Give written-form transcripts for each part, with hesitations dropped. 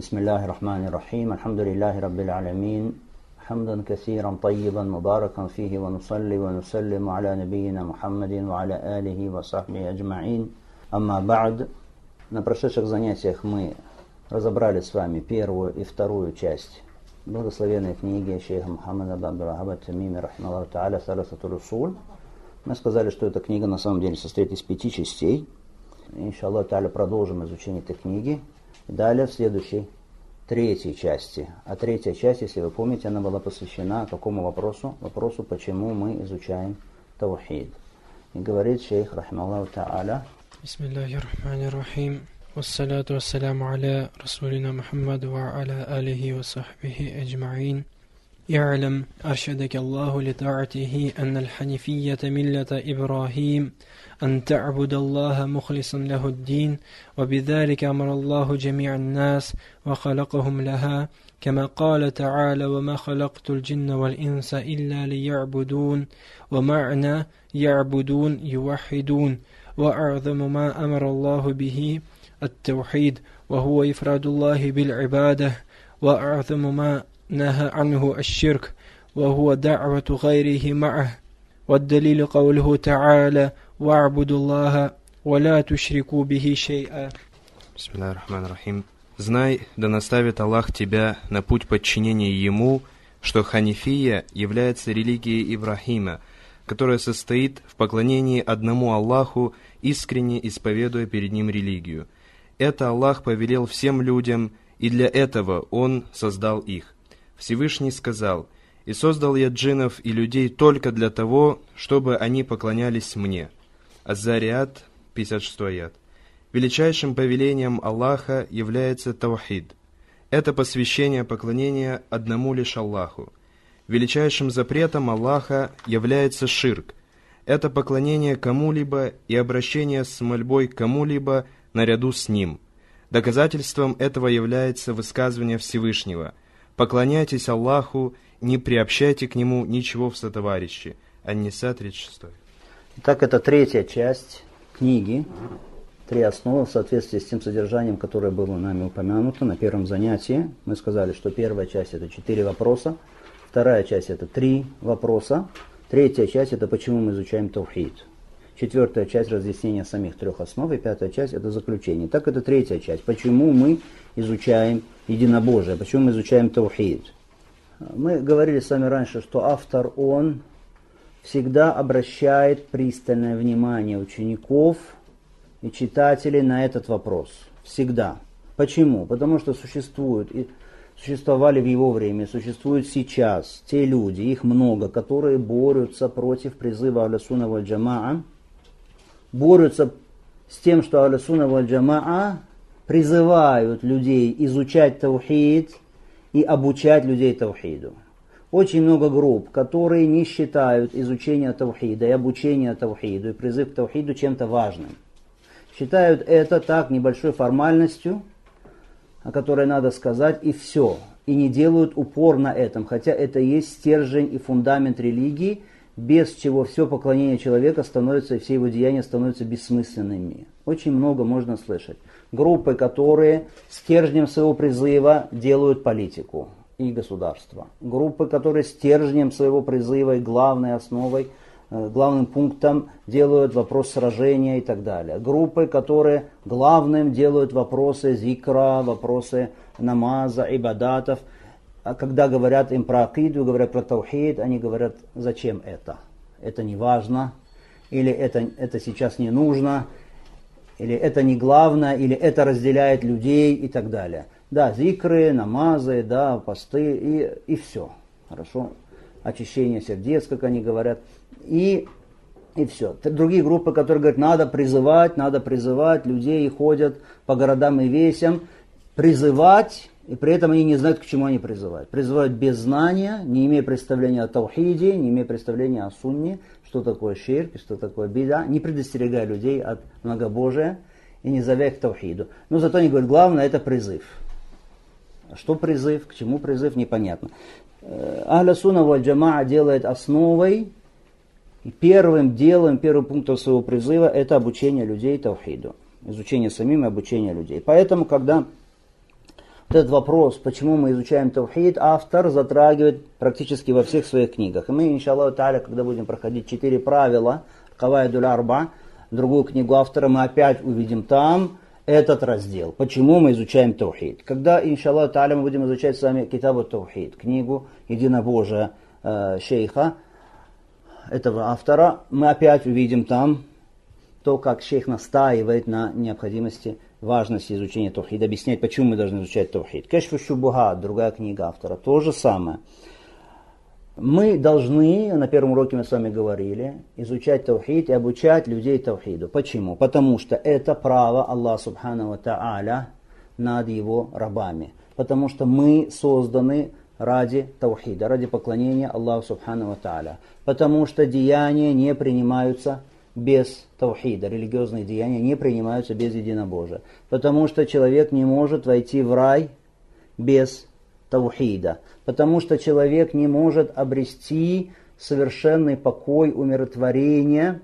بسم الله الرحمن الرحيم. الحمد لله رب العالمين، حمدا كثيرا طيبا مباركا فيه، ونصلي ونسلم على نبينا محمد وعلى آله وصحبه أجمعين. أما بعد. На прошедших занятиях мы разобрали с вами первую и вторую часть благословенной книги шейха Мухаммада Абд Аль-Вахаба Тамими рахмаллаху та'аля «ثلاثة الأصول». Мы сказали, что эта книга на самом деле состоит из 5 частей. Иншаллах та'аля продолжим изучение этой книги. Далее в следующей, 3-й части. А 3-я часть, если вы помните, она была посвящена какому вопросу? Вопросу, почему мы изучаем таухид. И говорит шейх рахмаллаху та'аля: Бисмиллахи рахмани рахим. Вассаляту вассаляму аля расулина Мухаммаду ва аля алихи ва сахбихи аджмаин. И'алам аршадака Аллаху ли та'атихи анна алханифията миллята Ибрахим ан та'буда Аллаха мухлисан лахуддин ва бидалика амара Аллаху джами'ан нас ва халакахум лаха كما قال تعالى وما خلقت الجن والإنس إلا ليعبدون ومعنى يعبدون يوحدون وأعظم ما أمر الله به التوحيد وهو إفراد الله بالعبادة وأعظم ما نهى عنه الشرك وهو دعوة غيره معه والدليل قوله تعالى واعبدوا الله ولا تشركوا به شيئا. بسم الله الرحمن الرحيم. Знай, да наставит Аллах тебя на путь подчинения Ему, что Ханифия является религией Ибрахима, которая состоит в поклонении одному Аллаху, искренне исповедуя перед Ним религию. Это Аллах повелел всем людям, и для этого Он создал их. Всевышний сказал: «И создал я джиннов и людей только для того, чтобы они поклонялись Мне». Аз-Зарияат, 56 аят. Величайшим повелением Аллаха является таухид. Это посвящение поклонения одному лишь Аллаху. Величайшим запретом Аллаха является ширк. Это поклонение кому-либо и обращение с мольбой кому-либо наряду с ним. Доказательством этого является высказывание Всевышнего: «Поклоняйтесь Аллаху, не приобщайте к Нему ничего в сотоварищи». Анниса 36. Итак, это 3-я часть книги. 3 основы в соответствии с тем содержанием, которое было нами упомянуто на первом занятии. Мы сказали, что первая часть это 4 вопроса, вторая часть это 3 вопроса, третья часть это почему мы изучаем таухид, 4-я часть разъяснение самих 3 основ и 5-я часть это заключение. Так это 3-я часть, почему мы изучаем единобожие, почему мы изучаем таухид. Мы говорили с вами раньше, что автор он всегда обращает пристальное внимание учеников и читателей на этот вопрос. Всегда. Почему? Потому что существовали в его время, существуют сейчас те люди, их много, которые борются против призыва Ахля Сунна валь Джамаа, борются с тем, что Ахля Сунна валь Джамаа призывают людей изучать таухид и обучать людей таухиду. Очень много групп, которые не считают изучение таухида и обучение таухиду и призыв к таухиду чем-то важным. Считают это так небольшой формальностью, о которой надо сказать, и все. И не делают упор на этом, хотя это и есть стержень и фундамент религии, без чего все поклонение человека становится, и все его деяния становятся бессмысленными. Очень много можно слышать. Группы, которые стержнем своего призыва делают политику и государство. Группы, которые стержнем своего призыва и главной основой, главным пунктом делают вопрос сражения и так далее. Группы, которые главным делают вопросы зикра, вопросы намаза, ибадатов. А когда говорят им про акиду, говорят про таухид, они говорят, зачем это? Это не важно, или это сейчас не нужно, или это не главное, или это разделяет людей и так далее. Да, зикры, намазы, да, посты и все. Хорошо. Очищение сердец, как они говорят, и все. Другие группы, которые говорят, надо призывать людей, ходят по городам и весям, призывать, и при этом они не знают, к чему они призывают. Призывают без знания, не имея представления о таухиде, не имея представления о сунне, что такое ширк, что такое бида, не предостерегая людей от многобожия и не зовя их к таухиду. Но зато они говорят, главное это призыв. Что призыв, к чему призыв, непонятно. Ахля Сунна валь Джамаа делает основой, и первым пунктом своего призыва это обучение людей таухиду, изучение самим и обучение людей. Поэтому, когда этот вопрос, почему мы изучаем таухид, автор затрагивает практически во всех своих книгах. И мы, иншаллаху тааля, когда будем проходить 4 правила, «Аль-Каваид аль-Арба», другую книгу автора, мы опять увидим там этот раздел. Почему мы изучаем таухид? Когда, иншаллаху тааля, мы будем изучать с вами «Китаб аль-Таухид», книгу единобожия шейха, этого автора, мы опять увидим там то, как шейх настаивает на необходимости важности изучения таухида, объясняет, почему мы должны изучать таухид. «Кешфу Шубухат», другая книга автора, то же самое. Мы должны, на первом уроке мы с вами говорили, изучать таухид и обучать людей таухиду. Почему? Потому что это право Аллаха Субхану ва Та'аля над его рабами. Потому что мы созданы ради таухида, ради поклонения Аллаху Субхану ва Та'аля. Потому что деяния не принимаются без таухида, религиозные деяния не принимаются без единобожия. Потому что человек не может войти в рай без таухида. Потому что человек не может обрести совершенный покой, умиротворение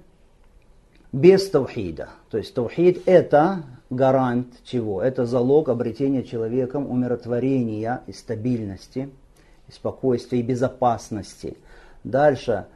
без таухида. То есть таухид — это гарант чего? Это залог обретения человеком умиротворения и стабильности, и спокойствия, и безопасности. Дальше.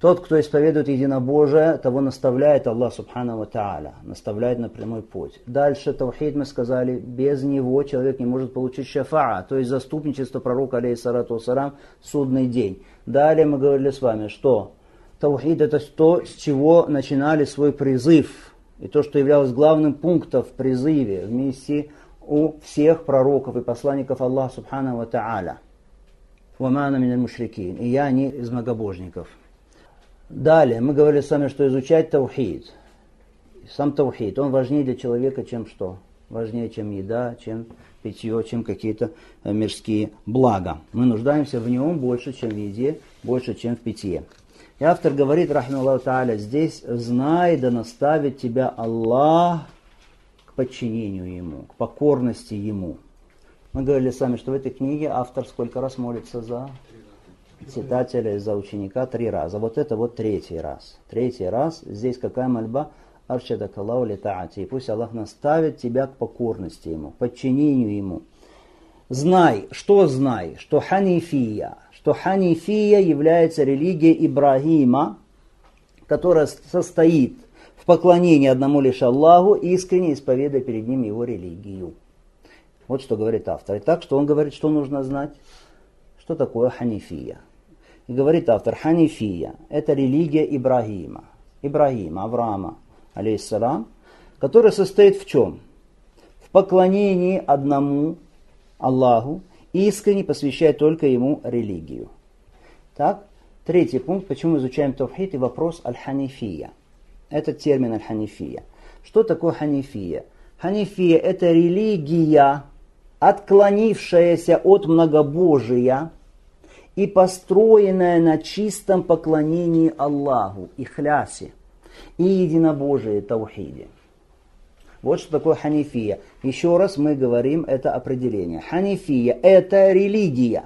Тот, кто исповедует единобожие, того наставляет Аллах Субхану ва Та'аля, наставляет на прямой путь. Дальше таухид, мы сказали, без него человек не может получить шафаа, то есть заступничество пророка, алейхиссалату вассалям, судный день. Далее мы говорили с вами, что таухид — это то, с чего начинали свой призыв, и то, что являлось главным пунктом в призыве, в миссии у всех пророков и посланников Аллаха Субхану ва Та'аля. «Ва ма ана миналь мушрикин», и я не из многобожников. Далее, мы говорили с вами, что изучать таухид, сам таухид, он важнее для человека, чем что? Важнее, чем еда, чем питье, чем какие-то мирские блага. Мы нуждаемся в нем больше, чем в еде, больше, чем в питье. И автор говорит, рахмаллаху тааля, здесь: «Знай, да наставит тебя Аллах к подчинению Ему, к покорности Ему». Мы говорили с вами, что в этой книге автор сколько раз молится за читателя и за ученика 3 раза. Вот это вот 3-й раз. 3-й раз. Здесь какая мольба? «Аршадак Аллаху ли таати». Пусть Аллах наставит тебя к покорности Ему, к подчинению Ему. Знай, что ханифия. Что ханифия является религией Ибрагима, которая состоит в поклонении одному лишь Аллаху, искренне исповедуя перед Ним Его религию. Вот что говорит автор. Итак, что он говорит, что нужно знать? Что такое ханифия? И говорит автор, ханифия — это религия Ибрагима, Авраама, алейхиссалам, которая состоит в чем? В поклонении одному Аллаху, искренне посвящая только Ему религию. Так, 3-й пункт, почему изучаем таухид, и вопрос аль-ханифия. Это термин аль-ханифия. Что такое ханифия? Ханифия — это религия, отклонившаяся от многобожия и построенная на чистом поклонении Аллаху, ихлясе, и единобожии, таухиде. Вот что такое ханифия. Еще раз мы говорим это определение. Ханифия — это религия,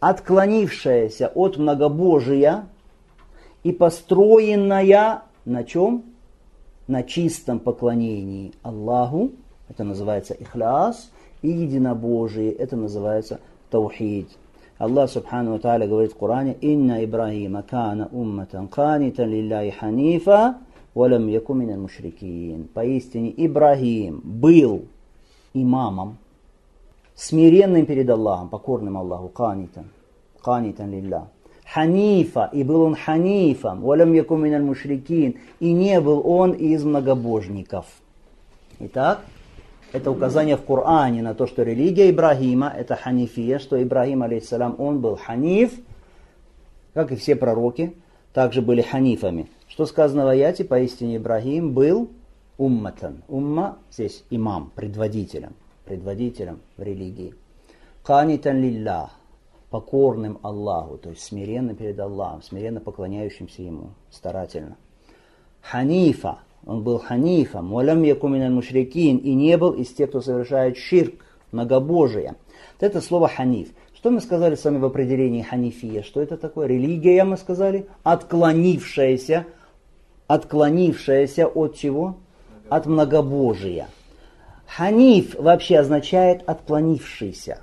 отклонившаяся от многобожия и построенная на чем? На чистом поклонении Аллаху, это называется ихляс, и единобожие, это называется таухид. Аллах Субхану ва Тааля говорит в Коране: «Инна Ибрахима кана умматан канитан лилляхи ханифа, ва лам яку миналь мушрикин». Поистине Ибрахим был имамом, смиренным перед Аллахом, покорным Аллаху, канитан лиллях. Ханифа, и был он ханифом, ва лам яку миналь мушрикин, и не был он из многобожников. Итак, это указание в Коране на то, что религия Ибрагима — это ханифия, что Ибрагим, алейхиссалям, он был ханиф, как и все пророки, также были ханифами. Что сказано в аяте? Поистине Ибрагим был умматан. Умма здесь имам, предводителем в религии. Канитан лиллях, покорным Аллаху, то есть смиренно перед Аллахом, смиренно поклоняющимся Ему, старательно. Ханифа. Он был ханифом, «Валям яку миналь мушрикин», и не был из тех, кто совершает ширк, многобожие. Вот это слово «ханиф». Что мы сказали с вами в определении ханифия? Что это такое? Религия, мы сказали, отклонившаяся от чего? От многобожия. Ханиф вообще означает отклонившийся.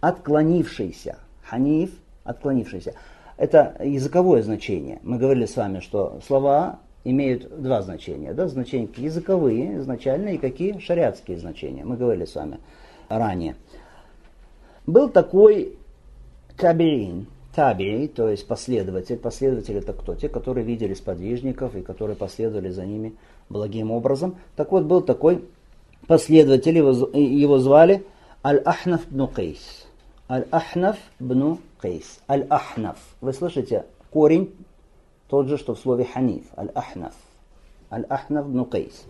Отклонившийся. Ханиф, отклонившийся. Это языковое значение. Мы говорили с вами, что слова имеют два значения. Да? Значения языковые изначально и какие шариатские значения. Мы говорили с вами ранее. Был такой табиин. Табиий, то есть последователь. Последователь это кто? Те, которые видели сподвижников и которые последовали за ними благим образом. Так вот, был такой последователь, его звали Аль-Ахнаф бн Кайс. Аль-Ахнаф бн Кайс. Аль-Ахнаф. Вы слышите, корень тот же, что в слове ханиф. Аль-Ахнаф. Аль-Ахнаф бн Кайс.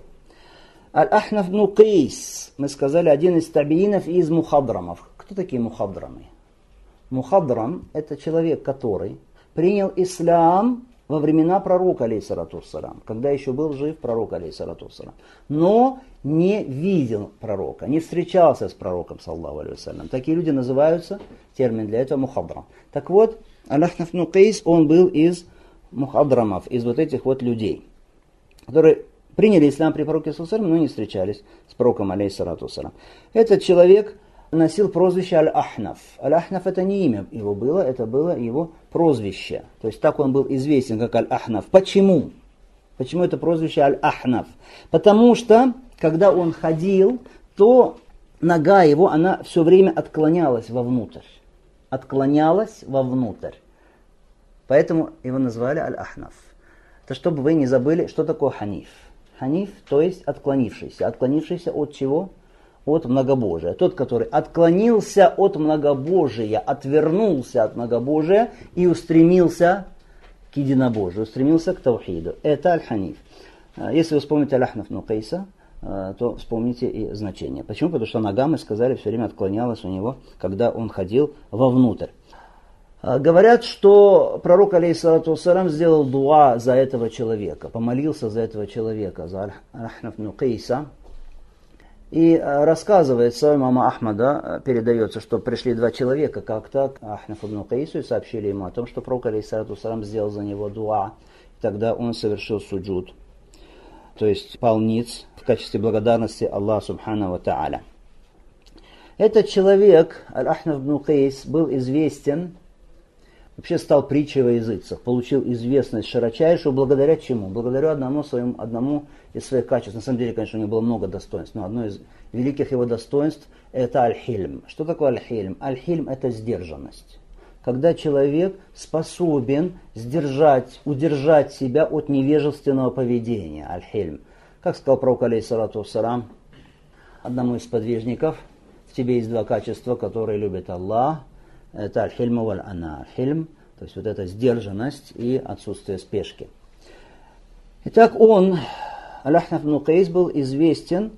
Аль-Ахнаф бн Кайс, мы сказали, один из табиинов и из мухадрамов. Кто такие мухадрамы? Мухадрам – это человек, который принял ислам во времена пророка, алейхиссалату вассалям, когда еще был жив пророк, алейхиссалату вассалям, но не видел пророка, не встречался с пророком, саллаллаху алейхи вассалям. Такие люди называются, термин для этого – мухадрам. Так вот, Аль-Ахнаф бн Кайс, он был из мухадрамов, из вот этих вот людей, которые приняли ислам при пророке, но не встречались с пророком, алейхиссалату вассалям. Этот человек носил прозвище Аль-Ахнаф. Аль-Ахнаф это не имя его было, это было его прозвище. То есть так он был известен, как Аль-Ахнаф. Почему? Почему это прозвище Аль-Ахнаф? Потому что, когда он ходил, то нога его, она все время отклонялась вовнутрь. Отклонялась вовнутрь. Поэтому его назвали Аль-Ахнаф. Это чтобы вы не забыли, что такое ханиф. Ханиф, то есть отклонившийся. Отклонившийся от чего? От многобожия. Тот, который отклонился от многобожия, отвернулся от многобожия и устремился к единобожию, устремился к таухиду. Это аль-ханиф. Если вы вспомните Аль-Ахнаф бн Кайса, то вспомните и значение. Почему? Потому что нога, мы сказали, все время отклонялась у него, когда он ходил вовнутрь. Говорят, что пророк, алейхиссалату вассалям, сделал дуа за этого человека, помолился за этого человека, за Аль-Ахнаф бн Кайса. И рассказывается, имама Ахмада передается, что пришли два человека как-то к Ахнафу бн Кайсу и сообщили ему о том, что пророк, алейхиссалату вассалям, сделал за него дуа. И тогда он совершил суджуд, то есть пал ниц в качестве благодарности Аллаху субхана ва тааля. Этот человек, Аль-Ахнаф бн Кайс, был известен, вообще стал притчей во языцах, получил известность широчайшую благодаря чему? Благодаря одному из своих качеств. На самом деле, конечно, у него было много достоинств, но одно из великих его достоинств – это аль-хильм. Что такое аль-хильм? Аль-хильм – это сдержанность. Когда человек способен удержать себя от невежественного поведения. Аль-хильм. Как сказал пророк, алейхиссалату вассалям, одному из сподвижников: «В тебе есть два качества, которые любит Аллах. Это аль-хильм валь-ана». Аль-хильм, то есть вот эта сдержанность и отсутствие спешки. Итак, он, Аль-Ахнаф бн Кайс, был известен,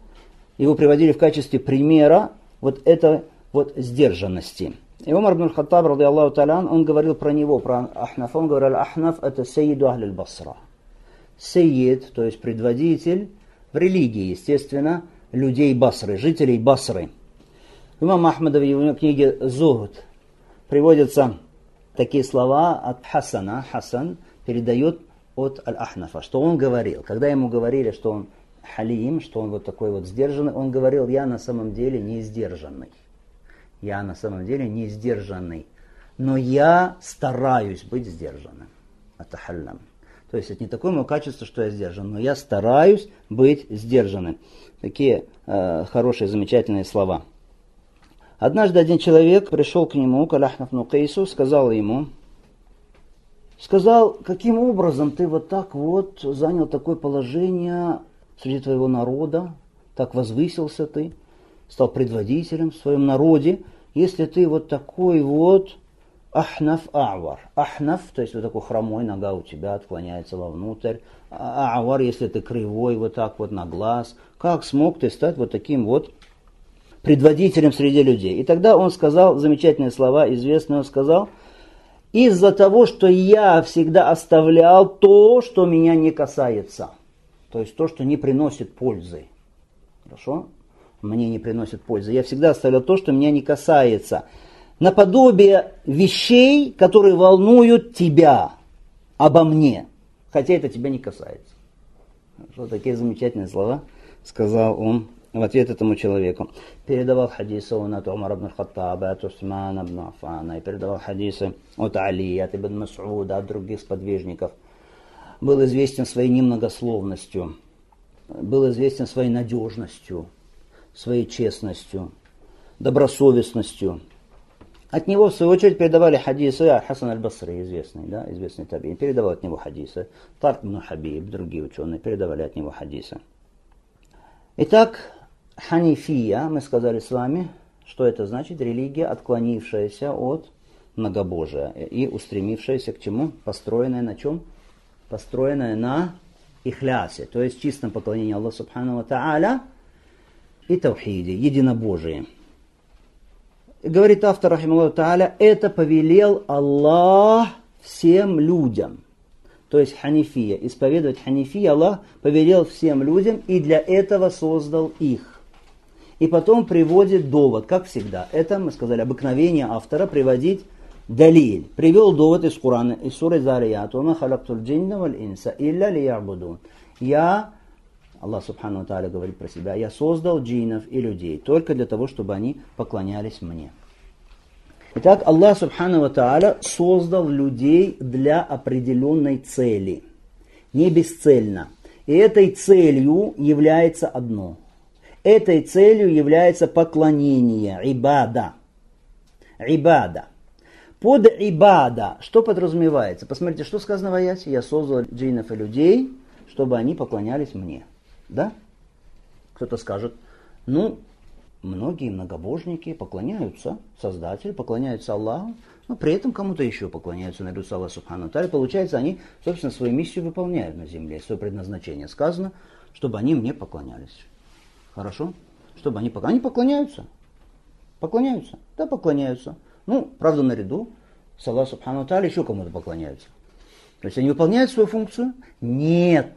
его приводили в качестве примера вот этой вот сдержанности. И Умар бн Хаттаб, ради Аллаху талян, он говорил про него, про Ахнаф, он говорил: Ахнаф это сейиду ахль басра. Сейид, то есть предводитель в религии, естественно, людей Басры, жителей Басры. Имам Ахмада в его книге «Зугд» приводятся такие слова от Хасана. Хасан передает от Аль-Ахнафа, что он говорил. Когда ему говорили, что он халим, что он вот такой вот сдержанный, он говорил: я на самом деле не сдержанный. Я на самом деле не сдержанный. Но я стараюсь быть сдержанным. Атахаллам. То есть это не такое мое качество, что я сдержан, но я стараюсь быть сдержанным. Такие хорошие, замечательные слова. Однажды один человек пришел к нему, к Аль-Ахнаф бн Кайсу, сказал, каким образом ты вот так вот занял такое положение среди твоего народа, так возвысился ты, стал предводителем в своем народе, если ты вот такой вот Ахнаф А'вар. Ахнаф, то есть вот такой хромой, нога у тебя отклоняется вовнутрь. А'вар, если ты кривой, вот так вот на глаз. Как смог ты стать вот таким вот предводителем среди людей? И тогда он сказал замечательные слова, известные, он сказал: из-за того, что я всегда оставлял то, что меня не касается, то есть то, что не приносит пользы. Хорошо? Мне не приносит пользы. Я всегда оставлял то, что меня не касается. Наподобие вещей, которые волнуют тебя обо мне, хотя это тебя не касается. Хорошо? Такие замечательные слова сказал он в ответ этому человеку. Передавал хадисы он от Умара бн Хаттаба, от Усмана бн Афана, и передавал хадисы от Али, от Ибн Масуда, от других сподвижников. Был известен своей немногословностью, был известен своей надежностью, своей честностью, добросовестностью. От него, в свою очередь, передавали хадисы Аль-Хасан Аль-Басри, известный табиин, передавал от него хадисы. Тарк бн Хабиб, другие ученые, передавали от него хадисы. Итак, ханифия, мы сказали с вами, что это значит? Религия, отклонившаяся от многобожия и устремившаяся к чему? Построенная на чем? Построенная на ихлясе, то есть чистом поклонении Аллаху Субхану ва Та'аля и таухиде, единобожии. Говорит автор, рахимахуллаху та'аля, это повелел Аллах всем людям. То есть ханифия, исповедовать ханифия Аллах повелел всем людям и для этого создал их. И потом приводит довод, как всегда. Это, мы сказали, обыкновение автора приводить далиль. Привел довод из Корана, из суры Зарияат. Я, Аллах Субхану Тааля говорит про себя, я создал джиннов и людей только для того, чтобы они поклонялись мне. Итак, Аллах Субхану ва Тааля создал людей для определенной цели, не бесцельно. И этой целью является одно. Этой целью является поклонение, ибада. Ибада. Под ибада что подразумевается? Посмотрите, что сказано в аяте. Я создал джиннов и людей, чтобы они поклонялись мне. Да? Кто-то скажет, ну, многие многобожники поклоняются Создателю, поклоняются Аллаху, но при этом кому-то еще поклоняются, наряду с Аллахом Субхану Тааля. Получается, они, собственно, свою миссию выполняют на земле, свое предназначение. Сказано, чтобы они мне поклонялись. Хорошо? Чтобы они поклонялись. Они поклоняются. Поклоняются. Да, поклоняются. Ну, правда, наряду с Аллахом Субхану Тааля еще кому-то поклоняются. То есть они выполняют свою функцию? Нет.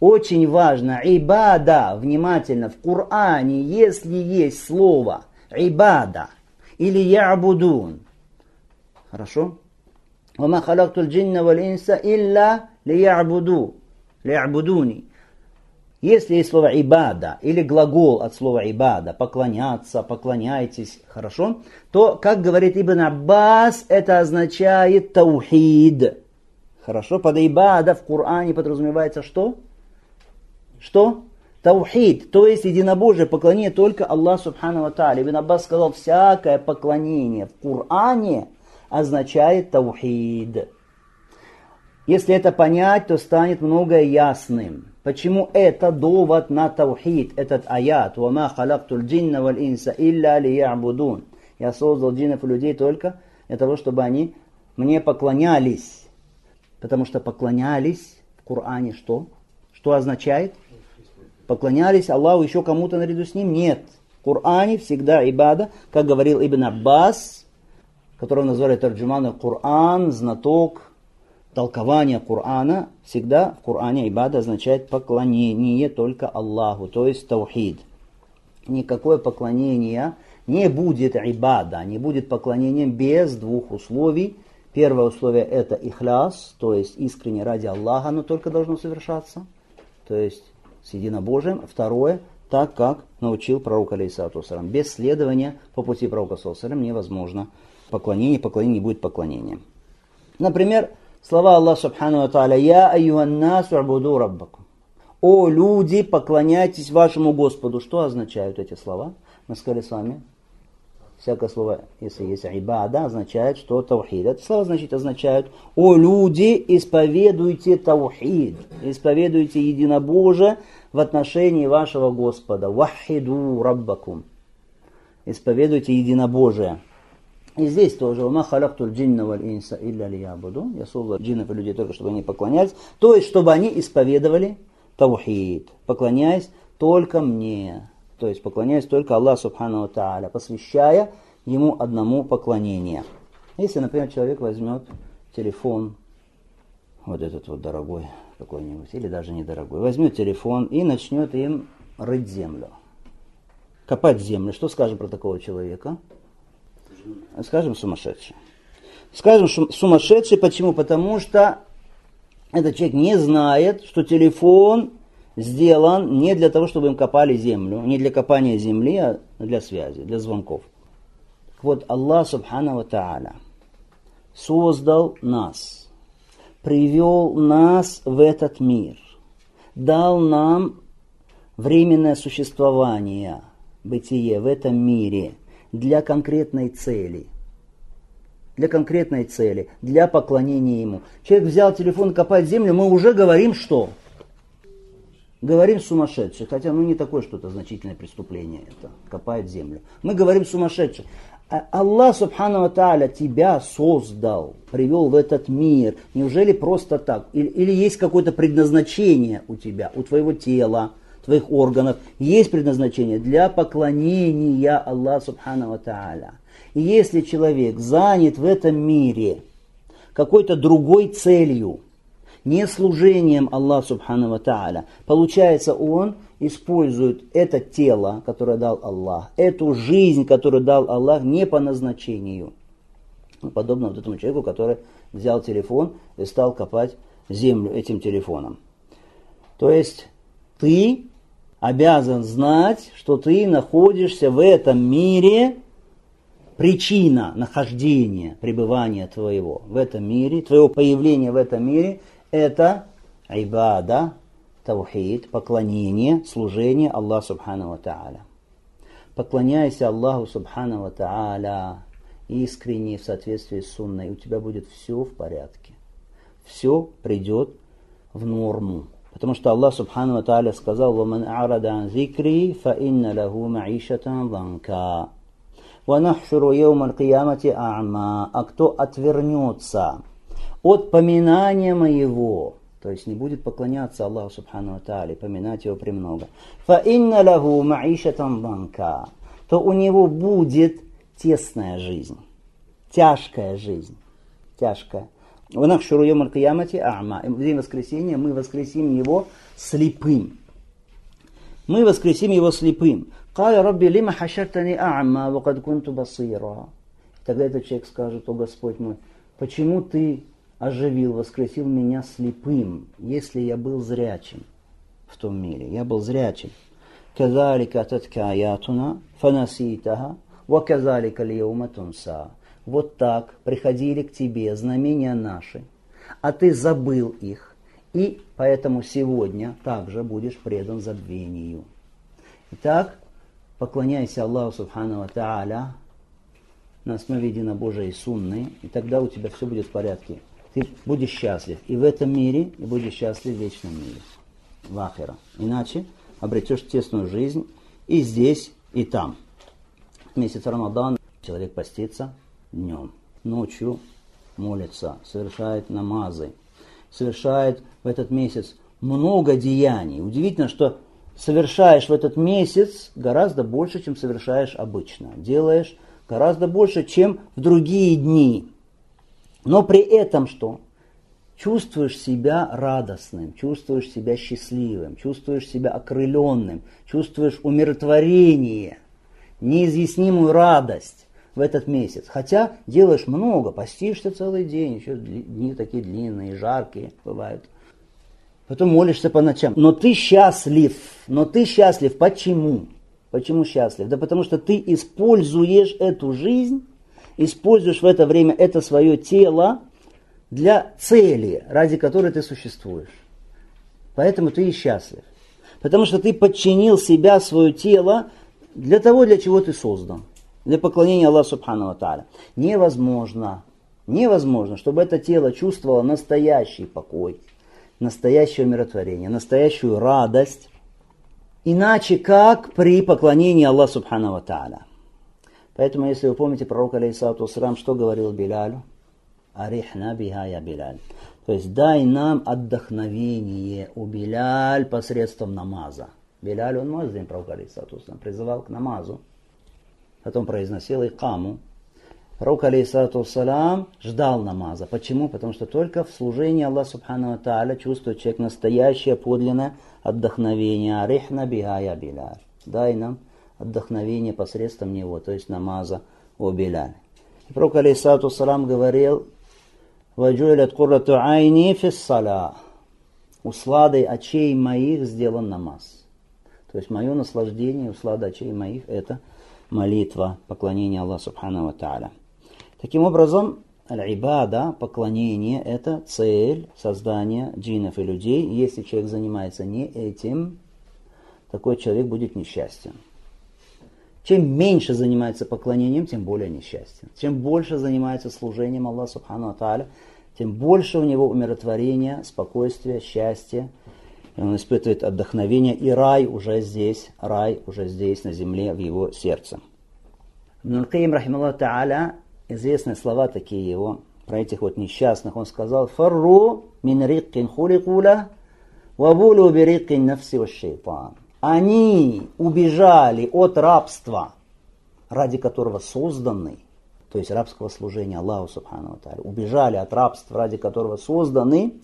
Очень важно, ибада, внимательно, в Коране, если есть слово ибада или ябудун, хорошо? وَمَا خَلَقْتُ الْجِنَّ وَالْإِنْسَ إِلَّا لِيَعْبُدُونِ. Если есть слово ибада или глагол от слова ибада, поклоняться, поклоняйтесь, хорошо? То, как говорит Ибн Аббас, это означает таухид. Хорошо, под ибада в Коране подразумевается что? Что? Таухид, то есть единобожие поклонение только Аллаху Субхану ва Тааля. Ибн Аббас сказал, всякое поклонение в Коране означает таухид. Если это понять, то станет многое ясным. Почему это довод на таухид, этот аят? «Вама халактул джинна валь инса илля лиябудун». Я создал джиннов и людей только для того, чтобы они мне поклонялись. Потому что поклонялись в Коране что? Что означает? Поклонялись Аллаху еще кому-то наряду с ним? Нет. В Коране всегда ибада, как говорил Ибн Аббас, которого назвали тарджуманом Коран, знаток толкования Корана, всегда в Коране ибада означает поклонение только Аллаху, то есть таухид. Никакое поклонение не будет ибада, не будет поклонением без двух условий. Первое условие – это ихляс, то есть искренне ради Аллаха оно только должно совершаться, то есть с единобожием. Второе – так, как научил пророк, алейхиссалату вассалям. Без следования по пути пророка, саллаллаху алейхи ва саллям, невозможно поклонение, поклонение не будет поклонения. Например, слова Аллаха Субхану ва Тааля: «Я айюхан насу убуду раббакум». «О люди, поклоняйтесь вашему Господу». Что означают эти слова? Мы сказали с вами. Всякое слово, если есть ибада, означает, что таухид. Это слово значит, означает, о люди, исповедуйте таухид, исповедуйте единобожие в отношении вашего Господа. Вахиду раббакум. Исповедуйте единобожие. И здесь тоже, ума халактуль джинна валь инса илля лиябуду. Я создал джиннов и людей только, чтобы они поклонялись. То есть, чтобы они исповедовали таухид, поклоняясь только мне. То есть поклоняясь только Аллаху Субхану ва Тааля, посвящая ему одному поклонение. Если, например, человек возьмет телефон, вот этот вот дорогой какой-нибудь, или даже недорогой, возьмет телефон и начнет им рыть землю, копать землю, что скажем про такого человека? Скажем сумасшедший. Скажем сумасшедший, почему? Потому что этот человек не знает, что телефон сделан не для того, чтобы им копали землю, не для копания земли, а для связи, для звонков. Вот Аллах Субхана ва Та'аля создал нас, привел нас в этот мир, дал нам временное существование, бытие в этом мире для конкретной цели. Для конкретной цели, для поклонения Ему. Человек взял телефон копать землю, мы уже говорим что? Говорим сумасшедших, хотя ну не такое что-то значительное преступление, это копает землю. Мы говорим сумасшедших. Аллах Субхана ва Та'аля тебя создал, привел в этот мир. Неужели просто так? Или есть какое-то предназначение у тебя, у твоего тела, твоих органов? Есть предназначение для поклонения Аллаху Субхана ва Та'аля. И если человек занят в этом мире какой-то другой целью, не служением Аллаху Субхана ва Та'аля, получается, он использует это тело, которое дал Аллах, эту жизнь, которую дал Аллах, не по назначению. Подобно вот этому человеку, который взял телефон и стал копать землю этим телефоном. То есть ты обязан знать, что ты находишься в этом мире, причина нахождения, пребывания твоего в этом мире, твоего появления в этом мире, это айбада, таухид, поклонение, служение Аллаху Субхана ва Та'аля. Поклоняйся Аллаху Субхана ва Та'аля искренне, в соответствии с сунной, у тебя будет все в порядке, все придет в норму. Потому что Аллах Субхану ва Та'аля сказал: «Ваман а'рада ан зикри, фа инна лаху ма'ишатан данка, ва нахшуру йома аль-киямати а'ма». А кто отвернется от поминания моего, то есть не будет поклоняться Аллаху Субхану ва Та'аля, поминать его премного, «фа инна лаху ма'ишатан данка», то у него будет тесная жизнь, тяжкая жизнь, тяжкая. «В нахшуру йома аль-киямати а'ма». В день воскресения мы воскресим его слепым. Мы воскресим его слепым. «Каля Рабби лима хашартани а'ма, ва кад кунту басира». Тогда этот человек скажет: «О Господь мой, почему ты оживил, воскресил меня слепым, если я был зрячим в том мире? Я был зрячим». «Казалика татка аятуна, фанаситаха, ва казалика льома тунса». Вот так приходили к тебе знамения наши, а ты забыл их, и поэтому сегодня также будешь предан забвению. Итак, поклоняйся Аллаху Субхану ва Та'аля на основе единобожия и сунны, и тогда у тебя все будет в порядке. Ты будешь счастлив и в этом мире, и будешь счастлив в вечном мире, в ахира. Иначе обретешь тесную жизнь и здесь, и там. Месяц Рамадан, человек постится днем, ночью молится, совершает намазы, совершает в этот месяц много деяний. Удивительно, что совершаешь в этот месяц гораздо больше, чем совершаешь обычно. Делаешь гораздо больше, чем в другие дни. Но при этом что? Чувствуешь себя радостным, чувствуешь себя счастливым, чувствуешь себя окрыленным, чувствуешь умиротворение, неизъяснимую радость в этот месяц. Хотя делаешь много, постишься целый день, еще дни такие длинные, жаркие бывают. Потом молишься по ночам. Но ты счастлив. Но ты счастлив. Почему? Почему счастлив? Да потому что ты используешь эту жизнь, используешь в это время это свое тело для цели, ради которой ты существуешь. Поэтому ты и счастлив. Потому что ты подчинил себя, свое тело, для того, для чего ты создан. Для поклонения Аллаху Субхану ва Та'аля. Невозможно, чтобы это тело чувствовало настоящий покой, настоящее умиротворение, настоящую радость, иначе как при поклонении Аллаху Субхану ва Та'аля. Поэтому, если вы помните, пророк, алейхиссалату вассалям, что говорил Билялю? «Арихна биха я Биляль». То есть дай нам отдохновение, у Биляль, посредством намаза. Биляль, он муаззин, пророк, алейхиссалату вассалям, призывал к намазу. Потом произносил икаму. Пророк, алейхиссалату вассалям, ждал намаза. Почему? Потому что только в служении Аллаху Субхану ва Та'аля чувствует человек настоящее, подлинное отдохновение. «Арихна биха я Биляль». Дай нам отдохновение посредством него, то есть намаза, о Биляль. Пророк, алейхиссалату вассалям, говорил: «Ва джу'илат куррату айни фис саля». усладой очей моих сделан намаз. То есть мое наслаждение, услада очей моих, это молитва, поклонение Аллаху Субхану ва Тааля. Таким образом, аль-ибада, поклонение, это цель создания джиннов и людей. Если человек занимается не этим, такой человек будет несчастен. Чем меньше занимается поклонением, тем более несчастен. Чем больше занимается служением Аллаху Субхану ва Тааля, тем больше у него умиротворения, спокойствия, счастья. И он испытывает отдохновение, и рай уже здесь, на земле, в его сердце. Ибн аль-Каим, рахималлаху та'аля, известные слова такие его, про этих вот несчастных, он сказал: «Фарру мин риккин хуликуля, вабулю би риккин нафси ва шейтан». Они убежали от рабства, ради которого созданы, то есть рабского служения Аллаху Субхану ва Тааля, убежали от рабства, ради которого созданы,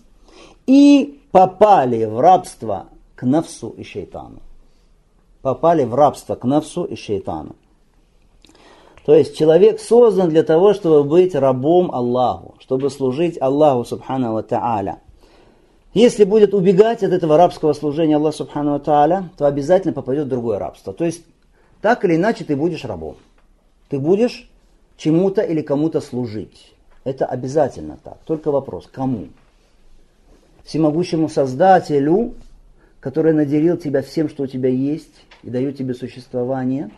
и попали в рабство к нафсу и шейтану. Попали в рабство к нафсу и шейтану. То есть человек создан для того, чтобы быть рабом Аллаху, чтобы служить Аллаху Субхану ва Тааля. Если будет убегать от этого рабского служения Аллаху Субхану ва Тааля, то обязательно попадет в другое рабство. То есть так или иначе ты будешь рабом. Ты будешь чему-то или кому-то служить. Это обязательно так. Только вопрос, кому? Всемогущему Создателю, который наделил тебя всем, что у тебя есть, и дает тебе существование,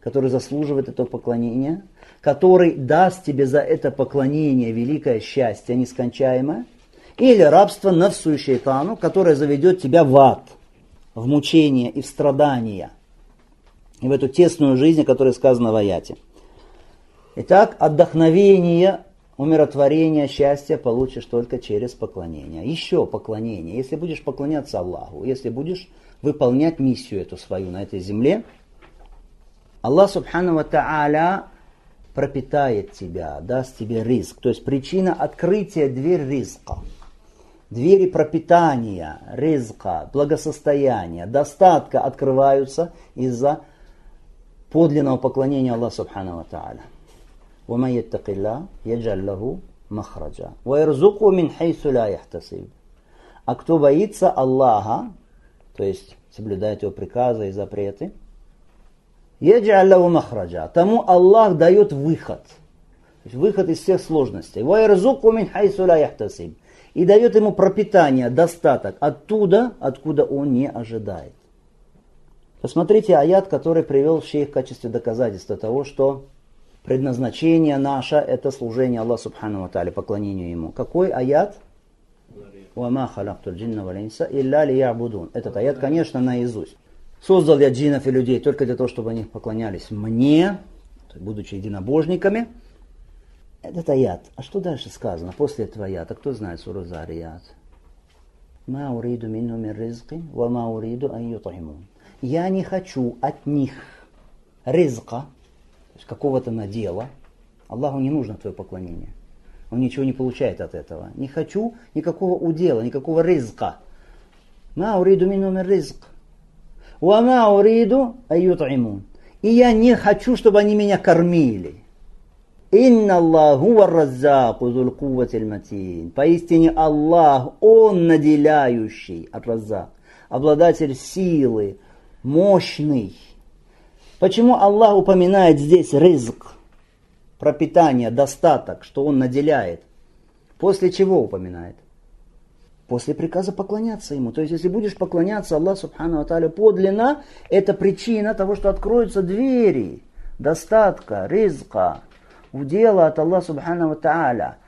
который заслуживает этого поклонения, который даст тебе за это поклонение великое счастье, нескончаемое, или рабство нафсу и шейтану, которое заведет тебя в ад, в мучение и в страдания, и в эту тесную жизнь, о которой сказано в аяте. Итак, отдохновение, умиротворение, счастье получишь только через поклонение. Еще поклонение. Если будешь поклоняться Аллаху, если будешь выполнять миссию эту свою на этой земле, Аллах Субхану ва Тааля пропитает тебя, даст тебе ризк. То есть причина открытия дверь ризка. Двери пропитания, ризка, благосостояния, достатка открываются из-за подлинного поклонения Аллаху Субхану ва Тааля. وَمَنْ يَتَّقِ اللَّهَ يَجْعَلْ لَهُ مَخْرَجًا وَيَرْزُقُهُ مِنْ حَيْثُ لَا يَحْتَسِبُ. А кто боится Аллаха, то есть соблюдает его приказы и запреты, يَجْعَلْ لَهُ مَخْرَجًا, тому Аллах дает выход, то есть выход из всех сложностей. وَيَرْزُقُهُ مِنْ حَيْثُ لَا يَحْتَسِبُ, и дает ему пропитание, достаток оттуда, откуда он не ожидает. Посмотрите аят, который привел шейх в качестве доказательства того, что предназначение наше – это служение Аллаху Субхану ва Тааля, поклонению Ему. Какой аят? «Вама халактуль джинна вал инса илля лиябудун». Этот аят, конечно, наизусть. Создал я джиннов и людей только для того, чтобы они поклонялись мне, будучи единобожниками. Этот аят. А что дальше сказано после этого аята? Кто знает суру «Зарият»? «Ма уриду минну мин ризки, ва ма уриду ан ютаймун». Я не хочу от них ризка, какого-то надела. Аллаху не нужно твое поклонение. Он ничего не получает от этого. Не хочу никакого удела, никакого ризка. Ма уриду минум ар-ризк. Ва ма уриду ай-ют'имун. И я не хочу, чтобы они меня кормили. Инна Аллаху ар-раззаку зуль кувватиль матин. Поистине Аллах, Он наделяющий, ар-раззак, обладатель силы, мощный. Почему Аллах упоминает здесь ризк, пропитание, достаток, что Он наделяет? После чего упоминает? После приказа поклоняться Ему. То есть, если будешь поклоняться Аллаху Субхану ва Тааля подлинно, это причина того, что откроются двери достатка, ризка, удела от Аллаха Субхану ва Тааля.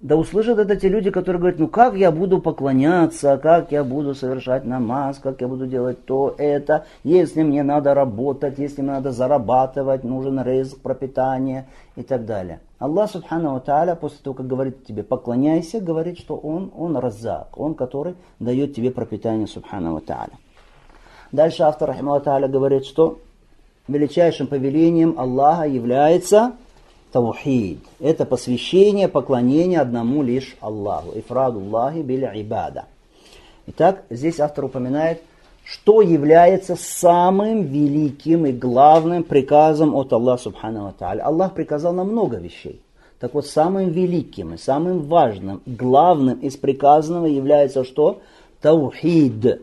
Да услышат это те люди, которые говорят: ну как я буду поклоняться, как я буду совершать намаз, как я буду делать то, это, если мне надо работать, если мне надо зарабатывать, нужен ризк, пропитание и так далее. Аллах Субхану ва Тааля, после того, как говорит тебе поклоняйся, говорит, что Он раззак, Он, который дает тебе пропитание Субхану ва Тааля. Дальше автор, рахималлаху тааля, говорит, что величайшим повелением Аллаха является таухид. Это посвящение, поклонение одному лишь Аллаху. Ифраду Аллахи биль ибада. Итак, здесь автор упоминает, что является самым великим и главным приказом от Аллаха Субхану ва Тааля. Аллах приказал нам много вещей. Так вот, самым великим и самым важным, главным из приказанного является что? Таухид.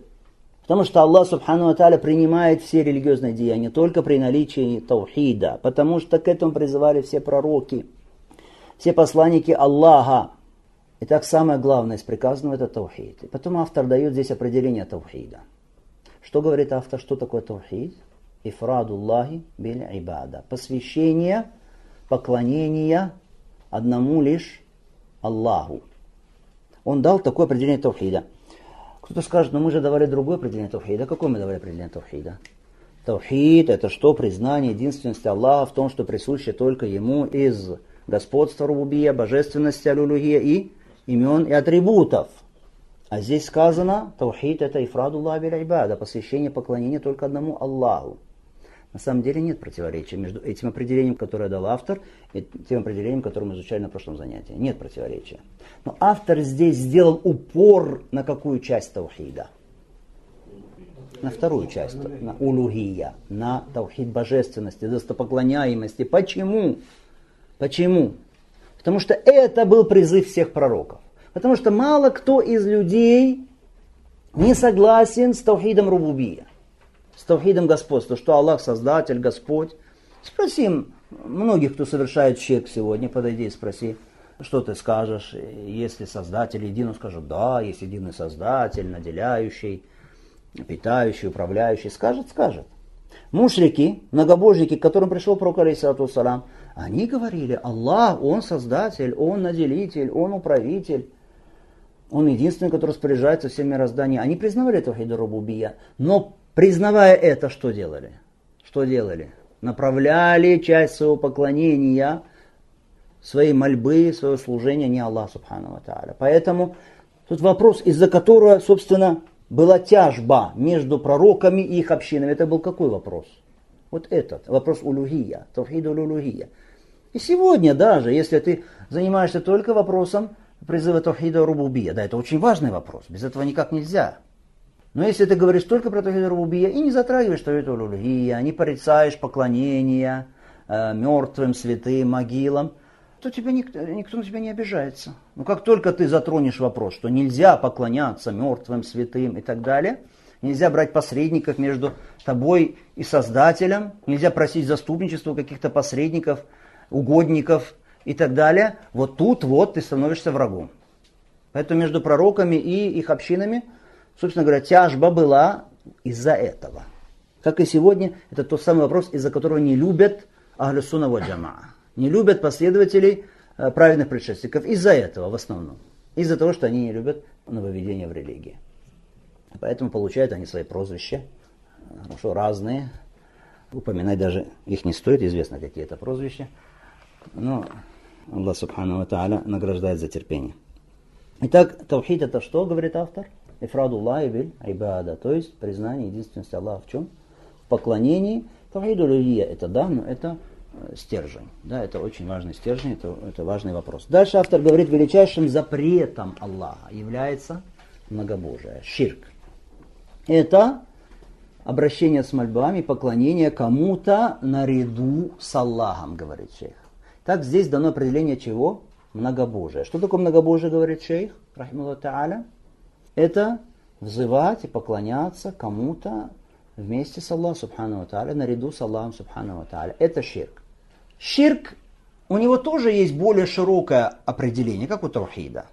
Потому что Аллах субхану ва тааля принимает все религиозные деяния только при наличии таухида. Потому что к этому призывали все пророки, все посланники Аллаха. Итак, самое главное из приказанного это таухид. И потом автор дает здесь определение таухида. Что говорит автор, что такое таухид? Ифрадуллахи биль ибада. Посвящение, поклонение одному лишь Аллаху. Он дал такое определение таухида. Кто-то скажет, но мы же давали другое определение таухида. Какое мы давали определение таухида? Таухид это что? Признание единственности Аллаха в том, что присуще только Ему из господства рубубия, божественности алюлюхия и имен и атрибутов. А здесь сказано, таухид это ифрадуллахи биль ибада, посвящение поклонения только одному Аллаху. На самом деле нет противоречия между этим определением, которое дал автор, и тем определением, которое мы изучали на прошлом занятии. Нет противоречия. Но автор здесь сделал упор на какую часть таухида? На вторую часть, на улухия, на таухид божественности, достопоклоняемости. Почему? Почему? Потому что это был призыв всех пророков. Потому что мало кто из людей не согласен с таухидом рубубия, с таухидом господства, что Аллах Создатель, Господь. Спроси многих, кто совершает ширк сегодня, подойди и спроси, что ты скажешь, если Создатель един, он скажет, да, есть единый Создатель, наделяющий, питающий, управляющий, скажет. Мушрики, многобожники, к которым пришел пророк, алейхиссалату вассалам, они говорили, Аллах, Он Создатель, Он Наделитель, Он Управитель, Он единственный, который распоряжается всем мирозданием. Они признавали таухид рубубия, но признавая это, что делали? Направляли часть своего поклонения, своей мольбы, своего служения не Аллаху субхану ва тааля. Поэтому тут вопрос, из-за которого, собственно, была тяжба между пророками и их общинами. Это был какой вопрос? Вот этот. Вопрос улюхия, тавхид улюхия. И сегодня даже, если ты занимаешься только вопросом призыва тавхида рубубия, да, это очень важный вопрос, без этого никак нельзя. Но если ты говоришь только про тавхид рубубия и не затрагиваешь тавхид улюхия, не порицаешь поклонение мертвым, святым, могилам, то тебя никто на тебя не обижается. Но как только ты затронешь вопрос, что нельзя поклоняться мертвым, святым и так далее, нельзя брать посредников между тобой и Создателем, нельзя просить заступничества каких-то посредников, угодников и так далее, вот тут вот ты становишься врагом. Поэтому между пророками и их общинами, собственно говоря, тяжба была из-за этого. Как и сегодня, это тот самый вопрос, из-за которого не любят Ахлю Сунна валь Джамаа. Не любят последователей праведных предшественников из-за этого в основном. Из-за того, что они не любят нововведения в религии. Поэтому получают они свои прозвища, хорошо, разные. Упоминать даже их не стоит, известно, какие это прозвища. Но Аллах субхану ва тааля награждает за терпение. Итак, таухид это что, говорит автор? Ифрадуллахи биль ибада, то есть признание единственности Аллаха в чем? В поклонении. Таухид улюхия это да, но это стержень. Да, это очень важный стержень, это важный вопрос. Дальше автор говорит, величайшим запретом Аллаха является многобожие, ширк. Это обращение с мольбами, поклонение кому-то наряду с Аллахом, говорит шейх. Так здесь дано определение чего? Многобожие. Что такое многобожие, говорит шейх, рахимуллаху тааля? Это взывать и поклоняться кому-то вместе с Аллахом субхану ва тааля, наряду с Аллахом субхану ва тааля. Это ширк. Ширк, у него тоже есть более широкое определение, как у таухида.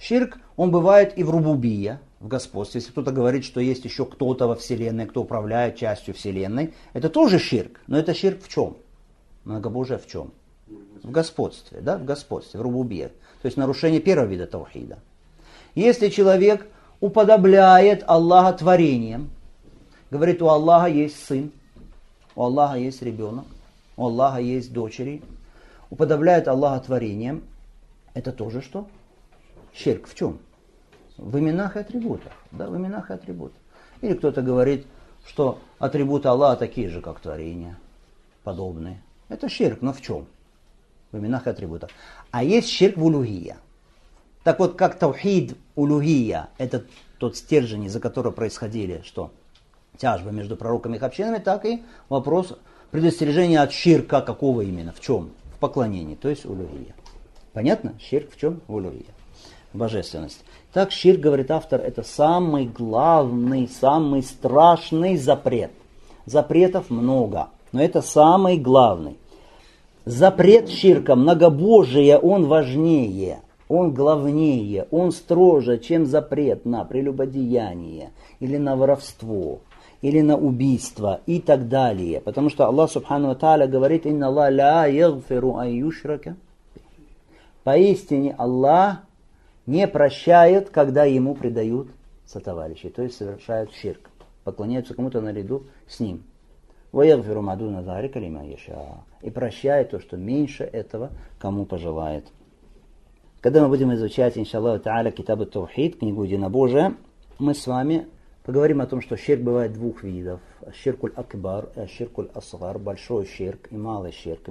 Ширк, он бывает и в рубубия, в господстве. Если кто-то говорит, что есть еще кто-то во вселенной, кто управляет частью вселенной, это тоже ширк. Но это ширк в чем? Многобожие в чем? В господстве, да, в господстве, в рубубия. То есть нарушение первого вида таухида. Если человек уподобляет Аллаха творением, говорит, у Аллаха есть сын, у Аллаха есть ребенок, у Аллаха есть дочери. Уподобляет Аллаха творением. Это тоже что? Ширк. В чем? В именах и атрибутах. Да, в именах и атрибутах. Или кто-то говорит, что атрибуты Аллаха такие же, как творения, подобные. Это ширк, но в чем? В именах и атрибутах. А есть ширк в улюхия. Так вот, как таухид улюхия, это тот стержень, из-за которого происходили что? Тяжба между пророками и их общинами, так и вопрос предостережения от ширка, какого именно, в чем? В поклонении, то есть улюхия. Понятно? Ширк в чем? В улугия. Божественность. Так ширк, говорит автор, это самый главный, самый страшный запрет. Запретов много, но это самый главный. Запрет ширка, многобожие, он важнее, он главнее, он строже, чем запрет на прелюбодеяние, или на воровство, или на убийство и так далее. Потому что Аллах Субхану ва Тааля говорит: «Инна Аллаха ля ягфиру ан юшрака». Поистине Аллах не прощает, когда ему предают сотоварищи, то есть совершают ширк, поклоняются кому-то наряду с ним. И прощает то, что меньше этого, кому пожелает. Когда мы будем изучать, иншаллаху та'аля, китаб ат-Тавхид, книгу Единобожия, мы с вами поговорим о том, что ширк бывает двух видов. Ширкуль акбар, ширкуль асгар, большой ширк и малый ширк.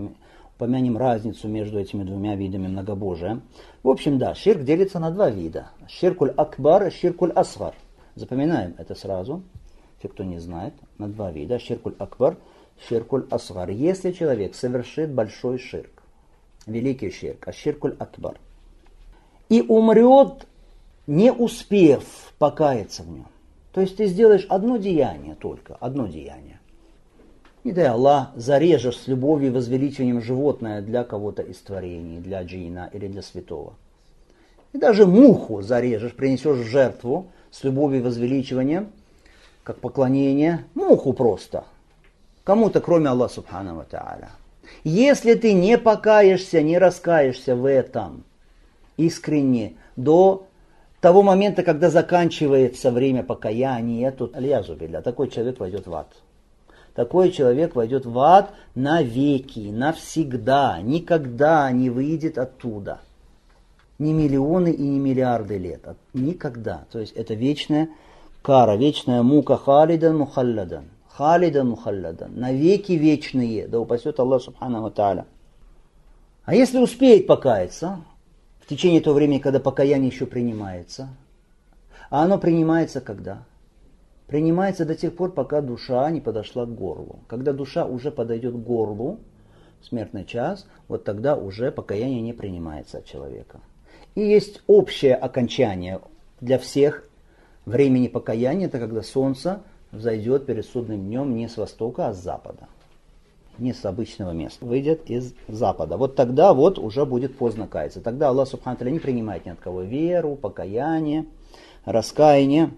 Помянем разницу между этими двумя видами многобожия. В общем, да, ширк делится на два вида. Ширкуль акбар, ширкуль асгар. Запоминаем это сразу, те, кто не знает, на два вида. Ширкуль акбар, ширкуль асгар. Если человек совершит большой ширк, великий ширк, ширкуль акбар, и умрет, не успев покаяться в нем. То есть ты сделаешь одно деяние только, одно деяние. Не дай Аллах, зарежешь с любовью и возвеличиванием животное для кого-то из творений, для джина или для святого. И даже муху зарежешь, принесешь жертву с любовью и возвеличиванием, как поклонение, муху просто, кому-то, кроме Аллаха Субхану ва Тааля. Если ты не покаешься, не раскаешься в этом искренне до того момента, когда заканчивается время покаяния, то такой человек войдет в ад. Такой человек войдет в ад навеки, навсегда, никогда не выйдет оттуда. Ни миллионы и ни миллиарды лет. Никогда. То есть это вечная кара, вечная мука. Халидан мухалладан. Халидан мухалладан. Навеки вечные. Да упасет Аллах Субхану ва Тааля. А если успеет покаяться в течение того времени, когда покаяние еще принимается? А оно принимается когда? Принимается до тех пор, пока душа не подошла к горлу. Когда душа уже подойдет к горлу, смертный час, вот тогда уже покаяние не принимается от человека. И есть общее окончание для всех времени покаяния, это когда солнце взойдет перед судным днем не с востока, а с запада. Не с обычного места, выйдет из запада. Вот тогда вот уже будет поздно каяться. Тогда Аллах Субхану ва Тааля не принимает ни от кого веру, покаяние, раскаяние.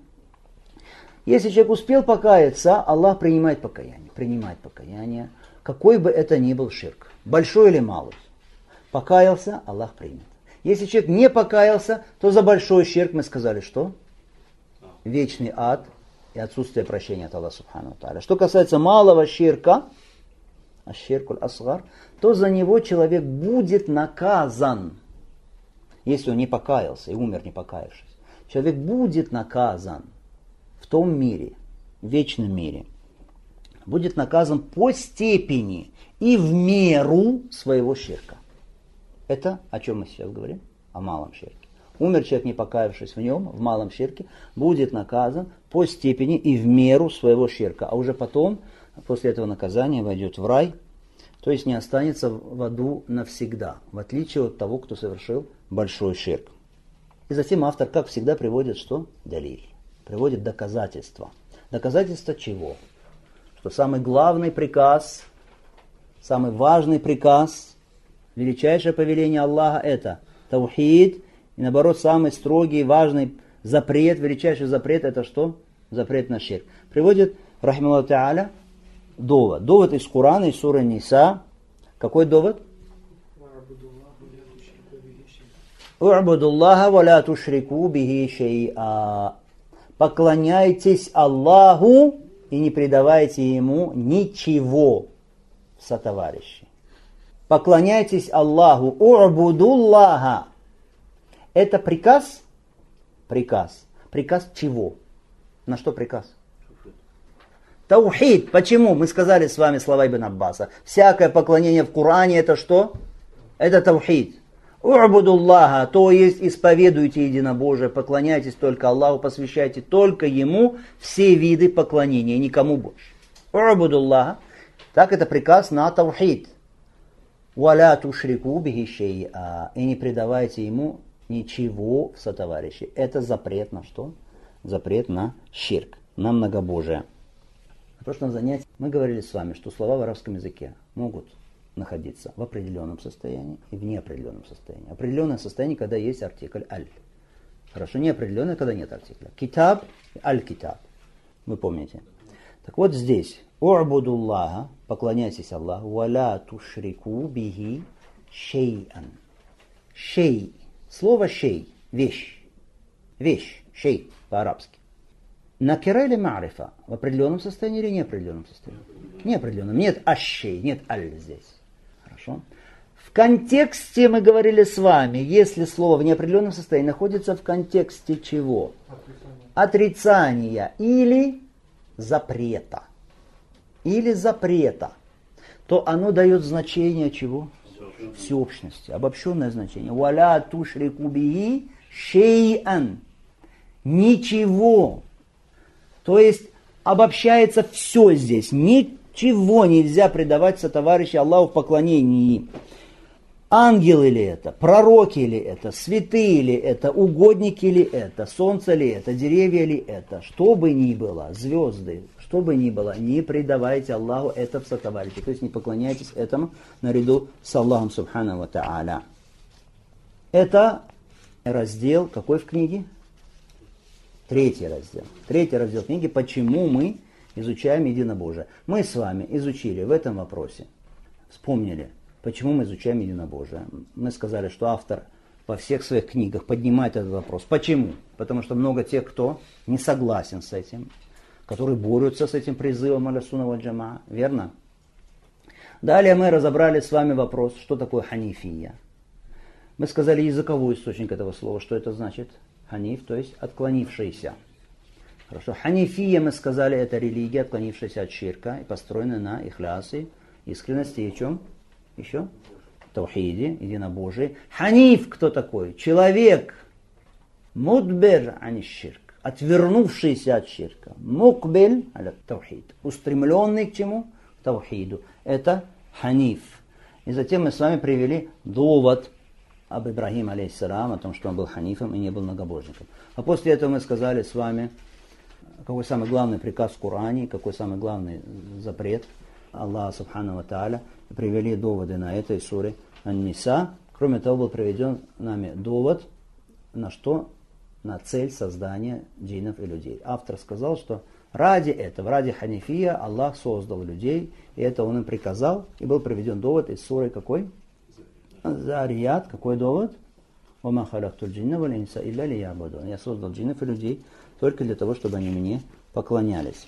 Если человек успел покаяться, Аллах принимает покаяние. Принимает покаяние, какой бы это ни был ширк, большой или малый. Покаялся, Аллах примет. Если человек не покаялся, то за большой ширк мы сказали, что? Вечный ад и отсутствие прощения от Аллаха Субхану ва Тааля. Что касается малого ширка, аш-ширкуль асгар, то за него человек будет наказан, если он не покаялся и умер не покаявшись. Человек будет наказан. В том мире, в вечном мире, будет наказан по степени и в меру своего ширка. Это о чем мы сейчас говорим? О малом ширке. Умер человек, не покаявшись в нем, в малом ширке, будет наказан по степени и в меру своего ширка. А уже потом, после этого наказания, войдет в рай, то есть не останется в аду навсегда, в отличие от того, кто совершил большой ширк. И затем автор, как всегда, приводит что? Далиль. Приводит доказательства. Доказательства чего? Что самый главный приказ, самый важный приказ, величайшее повеление Аллаха – это таухид. И наоборот, самый строгий, важный запрет, величайший запрет – это что? Запрет на ширк. Приводит, рахималлаху та'аля, довод. Довод из Корана, из суры Ниса. Какой довод? «У'будуллаха ва ля тушрику бихи шай'а». Поклоняйтесь Аллаху и не предавайте Ему ничего, сотоварищи. Поклоняйтесь Аллаху. У'будуллаха. Это приказ? Приказ. Приказ чего? На что приказ? Таухид. Почему? Мы сказали с вами слова Ибн Аббаса. Всякое поклонение в Коране это что? Это таухид. У'будуллаха, то есть исповедуйте единобожие, поклоняйтесь только Аллаху, посвящайте только Ему все виды поклонения, никому больше. У'будуллаха, так это приказ на таухид. وَلَا تُشْرِكُوا بِهِ شَيْئًا. И не предавайте ему ничего в сотоварищи. Это запрет на что? Запрет на ширк, на многобожие. В прошлом занятии мы говорили с вами, что слова в арабском языке могут находиться в определенном состоянии и в неопределенном состоянии. Определенное состояние, когда есть артикль «аль». Хорошо, неопределенное, когда нет артикля. Китаб, аль-китаб. Вы помните. Так вот здесь. У'будуллаха, поклоняйтесь Аллаху, валя тушрику бихи шей'ан. Шей. Слово шей. Вещь. Вещь. Шей по-арабски. Накира или маарифа? В определенном состоянии или неопределенном состоянии? Неопределенном. Нет аш-шей, нет аль здесь. Хорошо. В контексте мы говорили с вами, если слово в неопределенном состоянии находится в контексте чего? Отрицания или запрета. Или запрета, то оно дает значение чего? Всеобщности, обобщенное значение. Валя тушрику бихи шей'ан. Ничего. То есть обобщается все здесь. Ничего нельзя предавать сотоварищу Аллаху в поклонении. Ангелы ли это, пророки ли это, святые ли это, угодники ли это, солнце ли это, деревья ли это, что бы ни было, звезды, что бы ни было, не предавайте Аллаху это в сотоварищи, то есть не поклоняйтесь этому наряду с Аллахом субхана ва та'аля. Это раздел, какой в книге? Третий раздел. Третий раздел книги, почему мы изучаем единобожие. Мы с вами изучили в этом вопросе, вспомнили, почему мы изучаем единобожие. Мы сказали, что автор во всех своих книгах поднимает этот вопрос. Почему? Потому что много тех, кто не согласен с этим, которые борются с этим призывом Ахля Сунна валь Джамаа. Верно? Далее мы разобрали с вами вопрос, что такое ханифия. Мы сказали языковой источник этого слова, что это значит ханиф, то есть отклонившийся. Хорошо. Ханифия, мы сказали, это религия, отклонившаяся от ширка и построенная на ихлясе, искренности и чем? Еще? Таухиде, единобожие. Ханиф кто такой? Человек. Мудбер ан-ширк. Отвернувшийся от ширка. Мукбель аля таухид. Устремленный к чему? К таухиду. Это ханиф. И затем мы с вами привели довод об Ибрахиме, алейхиссалам, о том, что он был ханифом и не был многобожником. А после этого мы сказали с вами, какой самый главный приказ в Коране, какой самый главный запрет Аллаха субхану ва тааля, привели доводы на это из суры Ан-Ниса. Кроме того, был приведен нами довод на что? На цель создания джиннов и людей. Автор сказал, что ради этого, ради ханифия Аллах создал людей, и это он им приказал, и был приведен довод из суры какой? Зарьят. Какой довод? «Вама халяхтуль джинна валь инса илля лиябудун». Я создал джиннов и людей только для того, чтобы они мне поклонялись.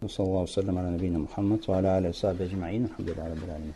وصلى الله وسلم على نبينا محمد وعلى آله وصحبه أجمعين والحمد لله رب العالمين.